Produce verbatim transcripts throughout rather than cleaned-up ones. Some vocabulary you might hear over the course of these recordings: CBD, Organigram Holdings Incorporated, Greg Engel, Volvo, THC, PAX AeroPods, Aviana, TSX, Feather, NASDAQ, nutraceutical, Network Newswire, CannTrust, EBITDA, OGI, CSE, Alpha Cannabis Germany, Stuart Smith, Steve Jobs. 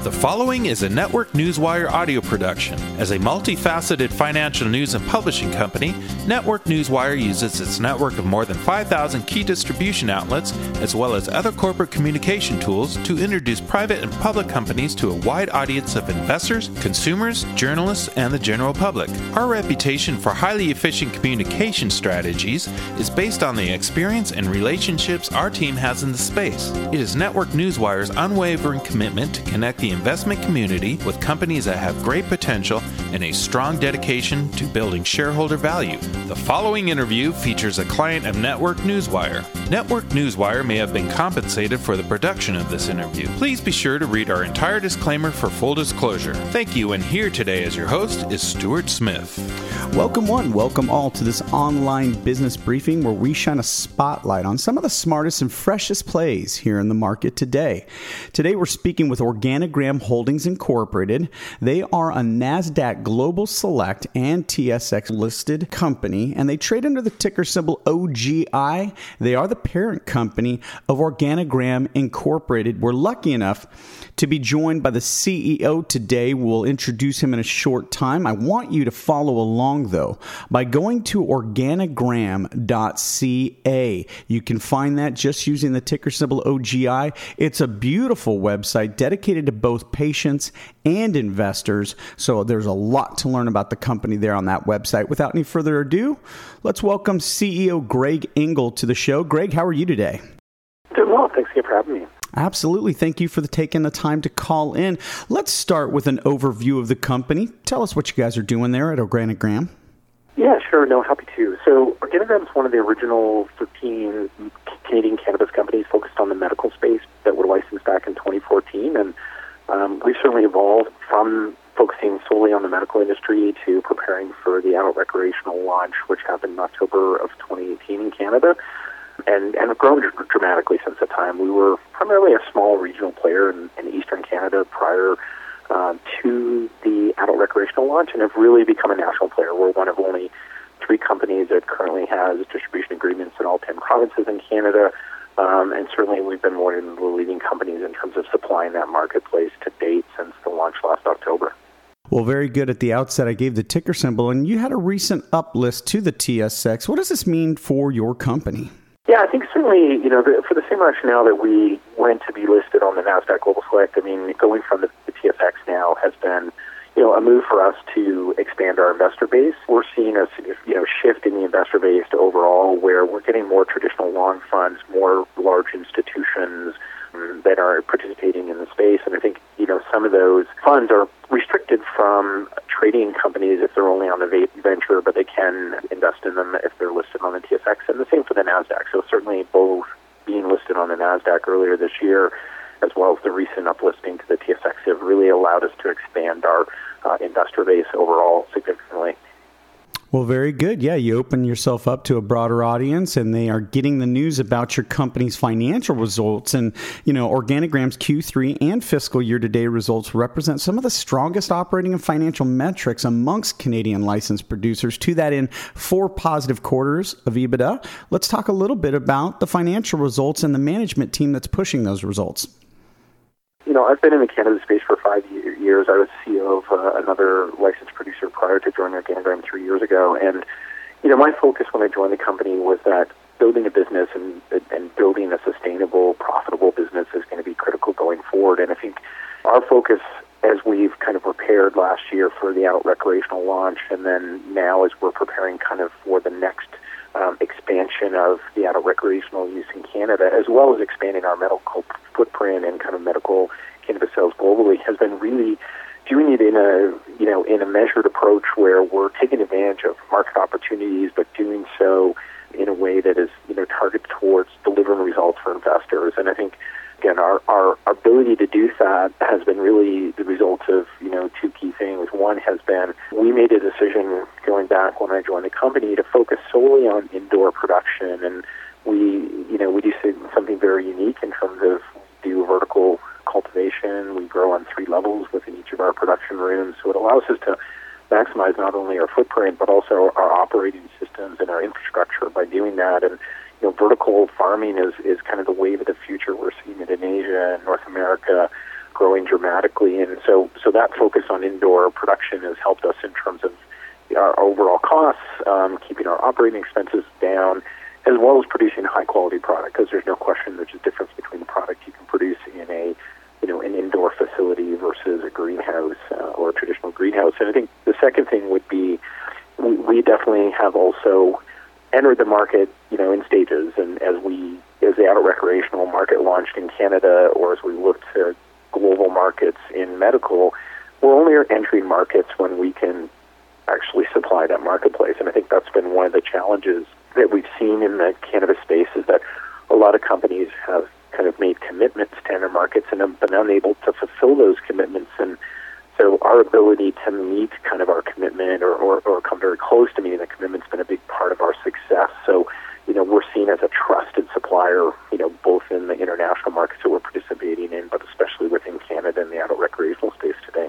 The following is a Network Newswire audio production. As a multifaceted financial news and publishing company, Network Newswire uses its network of more than five thousand key distribution outlets, as well as other corporate communication tools, to introduce private and public companies to a wide audience of investors, consumers, journalists, and the general public. Our reputation for highly efficient communication strategies is based on the experience and relationships our team has in the space. It is Network Newswire's unwavering commitment to connect the investment community with companies that have great potential and a strong dedication to building shareholder value. The following interview features a client of Network Newswire. Network Newswire may have been compensated for the production of this interview. Please be sure to read our entire disclaimer for full disclosure. Thank you, and here today as your host is Stuart Smith. Welcome one, welcome all to this online business briefing where we shine a spotlight on some of the smartest and freshest plays here in the market today. Today we're speaking with Organigram Holdings Incorporated. They are a NASDAQ Global Select and T S X listed company, and they trade under the ticker symbol O G I. They are the parent company of Organigram Incorporated. We're lucky enough to be joined by the C E O today. We'll introduce him in a short time. I want you to follow along, though, by going to organigram dot c a. You can find that just using the ticker symbol O G I. It's a beautiful website dedicated to both both patients and investors. So there's a lot to learn about the company there on that website. Without any further ado, let's welcome C E O Greg Engel to the show. Greg, how are you today? Doing well. Thanks again for having me. Absolutely. Thank you for the taking the time to call in. Let's start with an overview of the company. Tell us what you guys are doing there at Organigram. Yeah, sure. No, happy to. So Organigram is one of the original thirteen Canadian cannabis companies focused on the medical space that were licensed back in twenty fourteen. And Um, we've certainly evolved from focusing solely on the medical industry to preparing for the adult recreational launch, which happened in October of twenty eighteen in Canada, and and have grown dramatically since that time. We were primarily a small regional player in, in eastern Canada prior uh, to the adult recreational launch, and have really become a national player. We're one of only three companies that currently has distribution agreements in all ten provinces in Canada. Um, and certainly we've been one of the leading companies in terms of supplying that marketplace to date since the launch last October. Well, very good. At the outset, I gave the ticker symbol, and you had a recent uplist to the T S X. What does this mean for your company? Yeah, I think certainly, you know, the, for the same rationale that we went to be listed on the NASDAQ Global Select, I mean, going from the, the T S X now has been, you know, a move for us to expand our investor base. We're seeing a you know shift in the investor base to overall, where we're getting more traditional long funds, more large institutions um, that are participating in the space. And I think you know some of those funds are restricted from trading companies if they're only on the vape venture, but they can invest in them if they're listed on the T S X. And the same for the NASDAQ. So certainly both being listed on the NASDAQ earlier this year, as well as the recent uplisting to the T S X, have really allowed us to expand our uh, investor base overall significantly. Well, very good. Yeah, you open yourself up to a broader audience, and they are getting the news about your company's financial results. And, you know, Organigram's Q three and fiscal year-to-date results represent some of the strongest operating and financial metrics amongst Canadian licensed producers. To that end, four positive quarters of EBITDA. Let's talk a little bit about the financial results and the management team that's pushing those results. You know, I've been in the cannabis space for five years. I was C E O of uh, another licensed producer prior to joining Organigram three years ago. And, you know, my focus when I joined the company was that building a business and, and building a sustainable, profitable business is going to be critical going forward. And I think our focus, as we've kind of prepared last year for the adult recreational launch, and then now as we're preparing kind of for the next um, expansion of the adult recreational use in Canada, as well as expanding our medical footprint and kind of medical cannabis sales globally, has been really doing it in a you know in a measured approach where we're taking advantage of market opportunities, but doing so in a way that is you know targeted towards delivering results for investors. And I think again our, our, our ability to do that has been really the result of you know two key things. One has been we made a decision going back when I joined the company to focus solely on indoor production, and we you know we do something very unique in terms of do vertical cultivation. We grow on three levels within each of our production rooms, so it allows us to maximize not only our footprint but also our operating systems and our infrastructure by doing that. And you know, vertical farming is, is kind of the wave of the future. We're seeing it in Asia and North America growing dramatically. And so, so that focus on indoor production has helped us in terms of our overall costs, um, keeping our operating expenses down, as well as producing high-quality product, because there's no question there's a difference between the product you can produce in a, you know, an indoor facility versus a greenhouse uh, or a traditional greenhouse. And I think the second thing would be we, we definitely have also entered the market, you know, in stages. And as we, as the adult recreational market launched in Canada, or as we looked to global markets in medical, we're only entering markets when we can actually supply that marketplace. And I think that's been one of the challenges that we've seen in the cannabis space, is that a lot of companies have kind of made commitments to enter markets and have been unable to fulfill those commitments. And so our ability to meet kind of our commitment or, or, or come very close to meeting the commitment's been a big part of our success. So, you know, we're seen as a trusted supplier, you know, both in the international markets that we're participating in, but especially within Canada and the adult recreational space today.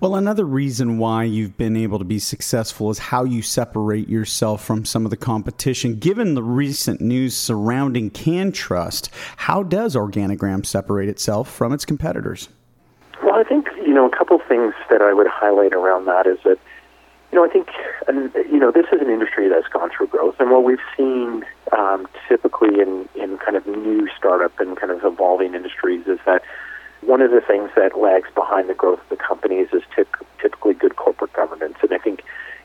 Well, another reason why you've been able to be successful is how you separate yourself from some of the competition. Given the recent news surrounding CannTrust, how does Organigram separate itself from its competitors? Well, I think, you know, a couple things that I would highlight around that is that, you know, I think, and, you know, this is an industry that's gone through growth. And what we've seen um, typically in, in kind of new startup and kind of evolving industries is that one of the things that lags behind the growth of the companies is tip, typically good corporate governance. And I think,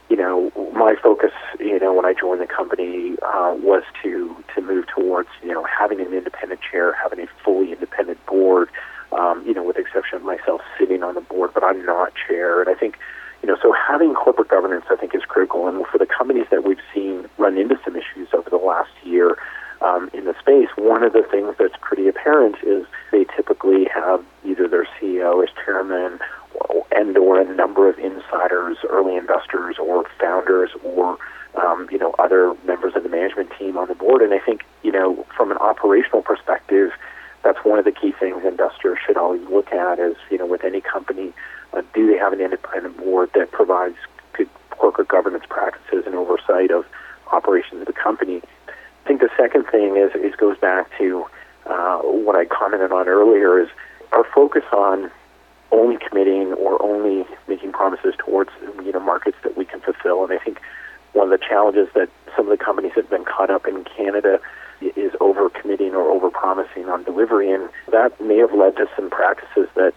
you know, my focus, you know, when I joined the company uh, was to, to move towards, you know, having an independent chair, having a fully independent board, um, you know, with the exception of myself sitting on the board, but I'm not chair. And I think, you know, so having corporate governance, I think, is critical. And for the companies that we've seen run into some issues over the last year, Um, in the space, one of the things that's pretty apparent is they typically have either their C E O as chairman and or a number of insiders, early investors or founders or, um, you know, other members of the management team on the board. And I think, you know, from an operational perspective, that's one of the key things investors should always look at is, you know, with any company, uh, do they have an independent board that provides good corporate governance practices and oversight of operations of the company? I think the second thing is, is goes back to uh, what I commented on earlier, is our focus on only committing or only making promises towards, you know, markets that we can fulfill. And I think one of the challenges that some of the companies have been caught up in Canada is over committing or over promising on delivery, and that may have led to some practices that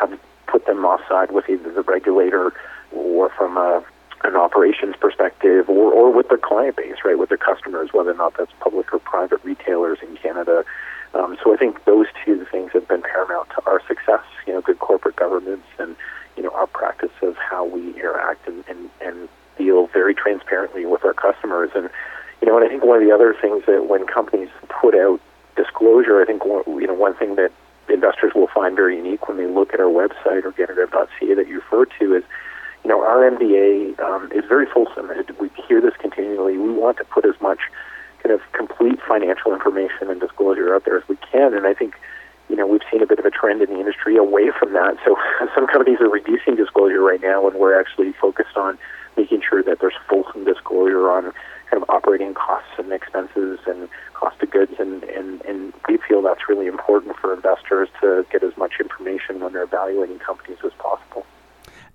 have put them offside with either the regulator or from a an operations perspective or, or with their client base, right, with their customers, whether or not that's public or private retailers in Canada. Um, so I think those two things have been paramount to our success, you know, good corporate governance and, you know, our practice of how we interact and, and, and deal very transparently with our customers. And, you know, and I think one of the other things that when companies put out disclosure, I think, one, you know, one thing that investors will find very unique when they look at our website, organigram dot c a, that you refer to is, you know, our M D A um, is very fulsome. We hear this continually. We want to put as much kind of complete financial information and disclosure out there as we can. And I think, you know, we've seen a bit of a trend in the industry away from that. So some companies are reducing disclosure right now, and we're actually focused on making sure that there's fulsome disclosure on kind of operating costs and expenses and cost of goods. And, and, and we feel that's really important for investors to get as much information when they're evaluating companies as possible.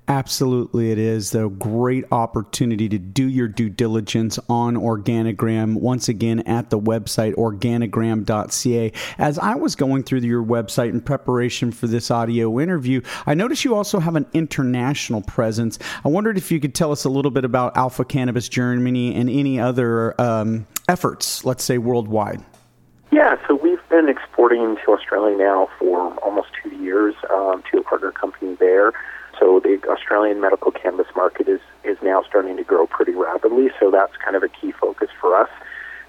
Absolutely it is, though. Great opportunity to do your due diligence on Organigram. Once again, at the website, organigram dot c a. As I was going through your website in preparation for this audio interview, I noticed you also have an international presence. I wondered if you could tell us a little bit about Alpha Cannabis Germany and any other um, efforts, let's say, worldwide. Yeah, so we've been exporting to Australia now for almost two years um, to a partner company there. So the Australian medical cannabis market is, is now starting to grow pretty rapidly, so that's kind of a key focus for us.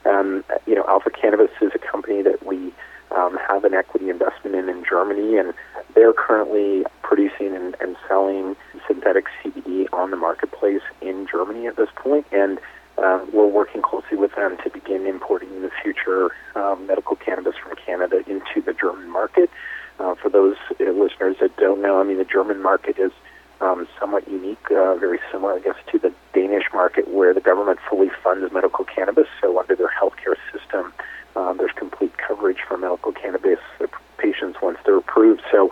Um, you know, Alpha Cannabis is a company that we um, have an equity investment in in Germany, and they're currently producing and, and selling synthetic C B D on the marketplace in Germany at this point, and uh, we're working closely with them to begin importing in the future um, medical cannabis from Canada into the German market. Uh, for those uh, listeners that don't know, I mean, the German market is um, somewhat unique, uh, very similar, I guess, to the Danish market, where the government fully funds medical cannabis. So under their healthcare system, um, there's complete coverage for medical cannabis patients once they're approved. So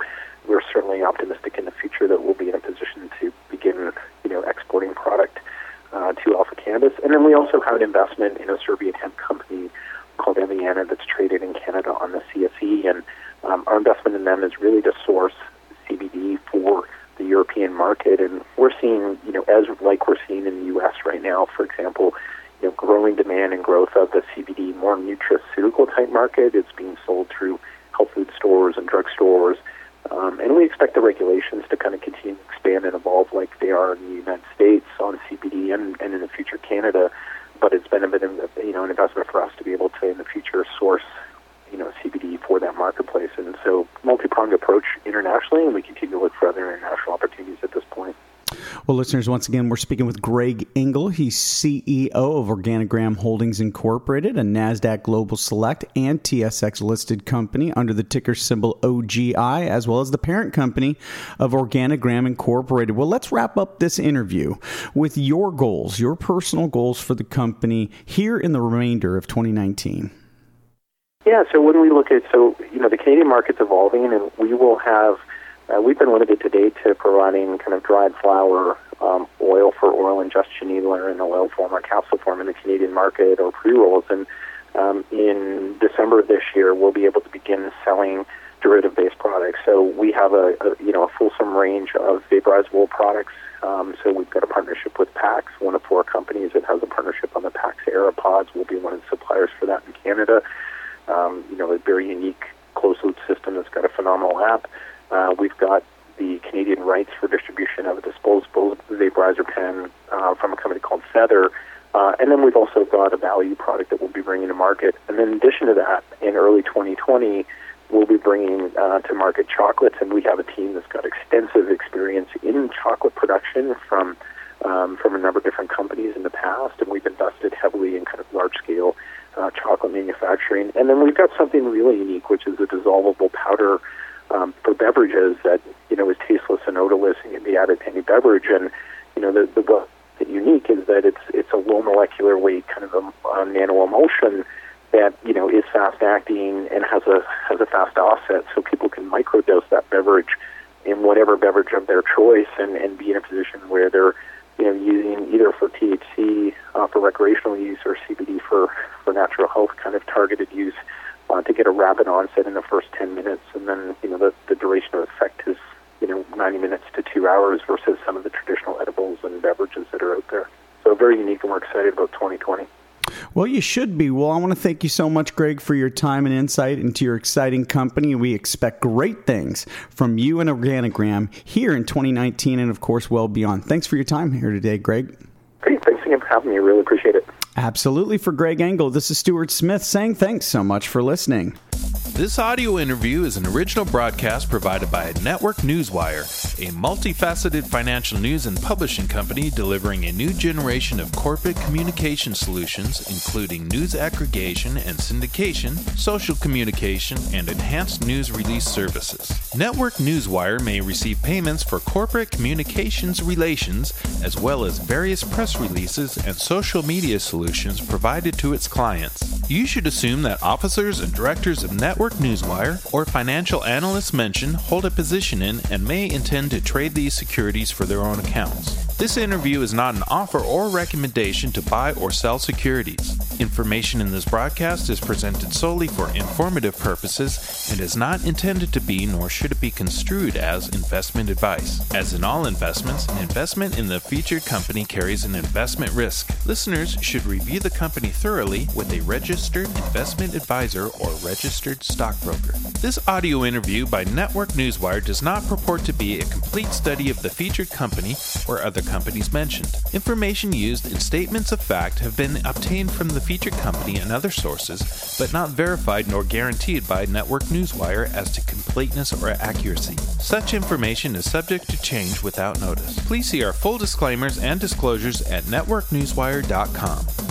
certainly optimistic in the future that we'll be in a position to begin, you know, exporting product uh, to Alpha Cannabis. And then we also have an investment in a Serbian hemp company called Aviana that's traded in Canada on the C S E, and um, our investment in them is really to source C B D for the European market. And we're seeing, you know, as like we're seeing in the U S right now, for example, you know, growing demand and growth of the C B D, more nutraceutical type market. It's being sold through health food stores and drug stores. Um, and we expect the regulations to kind of continue to expand and evolve like they are in the United States on C B D and, and in the future Canada. But it's been a bit of, you know, an investment for us to be able to in the future source, you know, C B D for that marketplace. And so multi-pronged approach internationally, and we continue to look for other international opportunities at this point. Well, listeners, once again, we're speaking with Greg Engel. He's C E O of Organigram Holdings Incorporated, a NASDAQ Global Select and T S X listed company under the ticker symbol O G I, as well as the parent company of Organigram Incorporated. Well, let's wrap up this interview with your goals, your personal goals for the company here in the remainder of twenty nineteen. Yeah, so when we look at, so, you know, the Canadian market's evolving, and we will have, Uh, we've been limited today to providing kind of dried flower, um, oil for oral ingestion, either in oil form or capsule form in the Canadian market, or pre-rolls. And um, in December of this year, we'll be able to begin selling derivative-based products. So we have a, a you know a fulsome range of vaporized wool products. Um, so we've got a partnership with PAX, one of four companies that has a partnership on the PAX AeroPods. We'll be one of the suppliers for that in Canada. Um, you know, a very unique closed-loop system that's got a phenomenal app. Uh, we've got the Canadian rights for distribution of a disposable vaporizer pen uh, from a company called Feather. Uh, and then we've also got a value product that we'll be bringing to market. And then in addition to that, in early twenty twenty, we'll be bringing uh, to market chocolates. And we have a team that's got extensive experience in chocolate production from um, from a number of different companies in the past. And we've invested heavily in kind of large-scale uh, chocolate manufacturing. And then we've got something really unique, which is a dissolvable powder Um, for beverages that, you know, is tasteless and odorless and can be added to any beverage. And, you know, the, the, the unique is that it's it's a low molecular weight kind of a, a nano emulsion that, you know, is fast acting and has a has a fast offset, so people can microdose that beverage in whatever beverage of their choice and, and be in a position where they're, you know, using either for T H C uh, for recreational use or C B D for, for natural health kind of targeted use. Uh, to get a rapid onset in the first ten minutes, and then, you know, the, the duration of effect is, you know, ninety minutes to two hours versus some of the traditional edibles and beverages that are out there. So very unique, and we're excited about twenty twenty. Well, you should be. Well, I want to thank you so much, Greg, for your time and insight into your exciting company. We expect great things from you and Organigram here in twenty nineteen and, of course, well beyond. Thanks for your time here today, Greg. Great. Thanks again for having me. I really appreciate it. Absolutely. For Greg Engel, this is Stuart Smith saying thanks so much for listening. This audio interview is an original broadcast provided by Network Newswire, a multifaceted financial news and publishing company delivering a new generation of corporate communication solutions, including news aggregation and syndication, social communication, and enhanced news release services. Network Newswire may receive payments for corporate communications relations, as well as various press releases and social media solutions provided to its clients. You should assume that officers and directors of Network Newswire or financial analysts mentioned hold a position in and may intend to trade these securities for their own accounts. This interview is not an offer or recommendation to buy or sell securities. Information in this broadcast is presented solely for informative purposes and is not intended to be, nor should it be construed as, investment advice. As in all investments, an investment in the featured company carries an investment risk. Listeners should review the company thoroughly with a registered investment advisor or registered stockbroker. This audio interview by Network Newswire does not purport to be a complete study of the featured company or other companies mentioned. Information used in statements of fact have been obtained from the featured company and other sources, but not verified nor guaranteed by Network Newswire as to completeness or accuracy. Such information is subject to change without notice. Please see our full disclaimers and disclosures at network newswire dot com.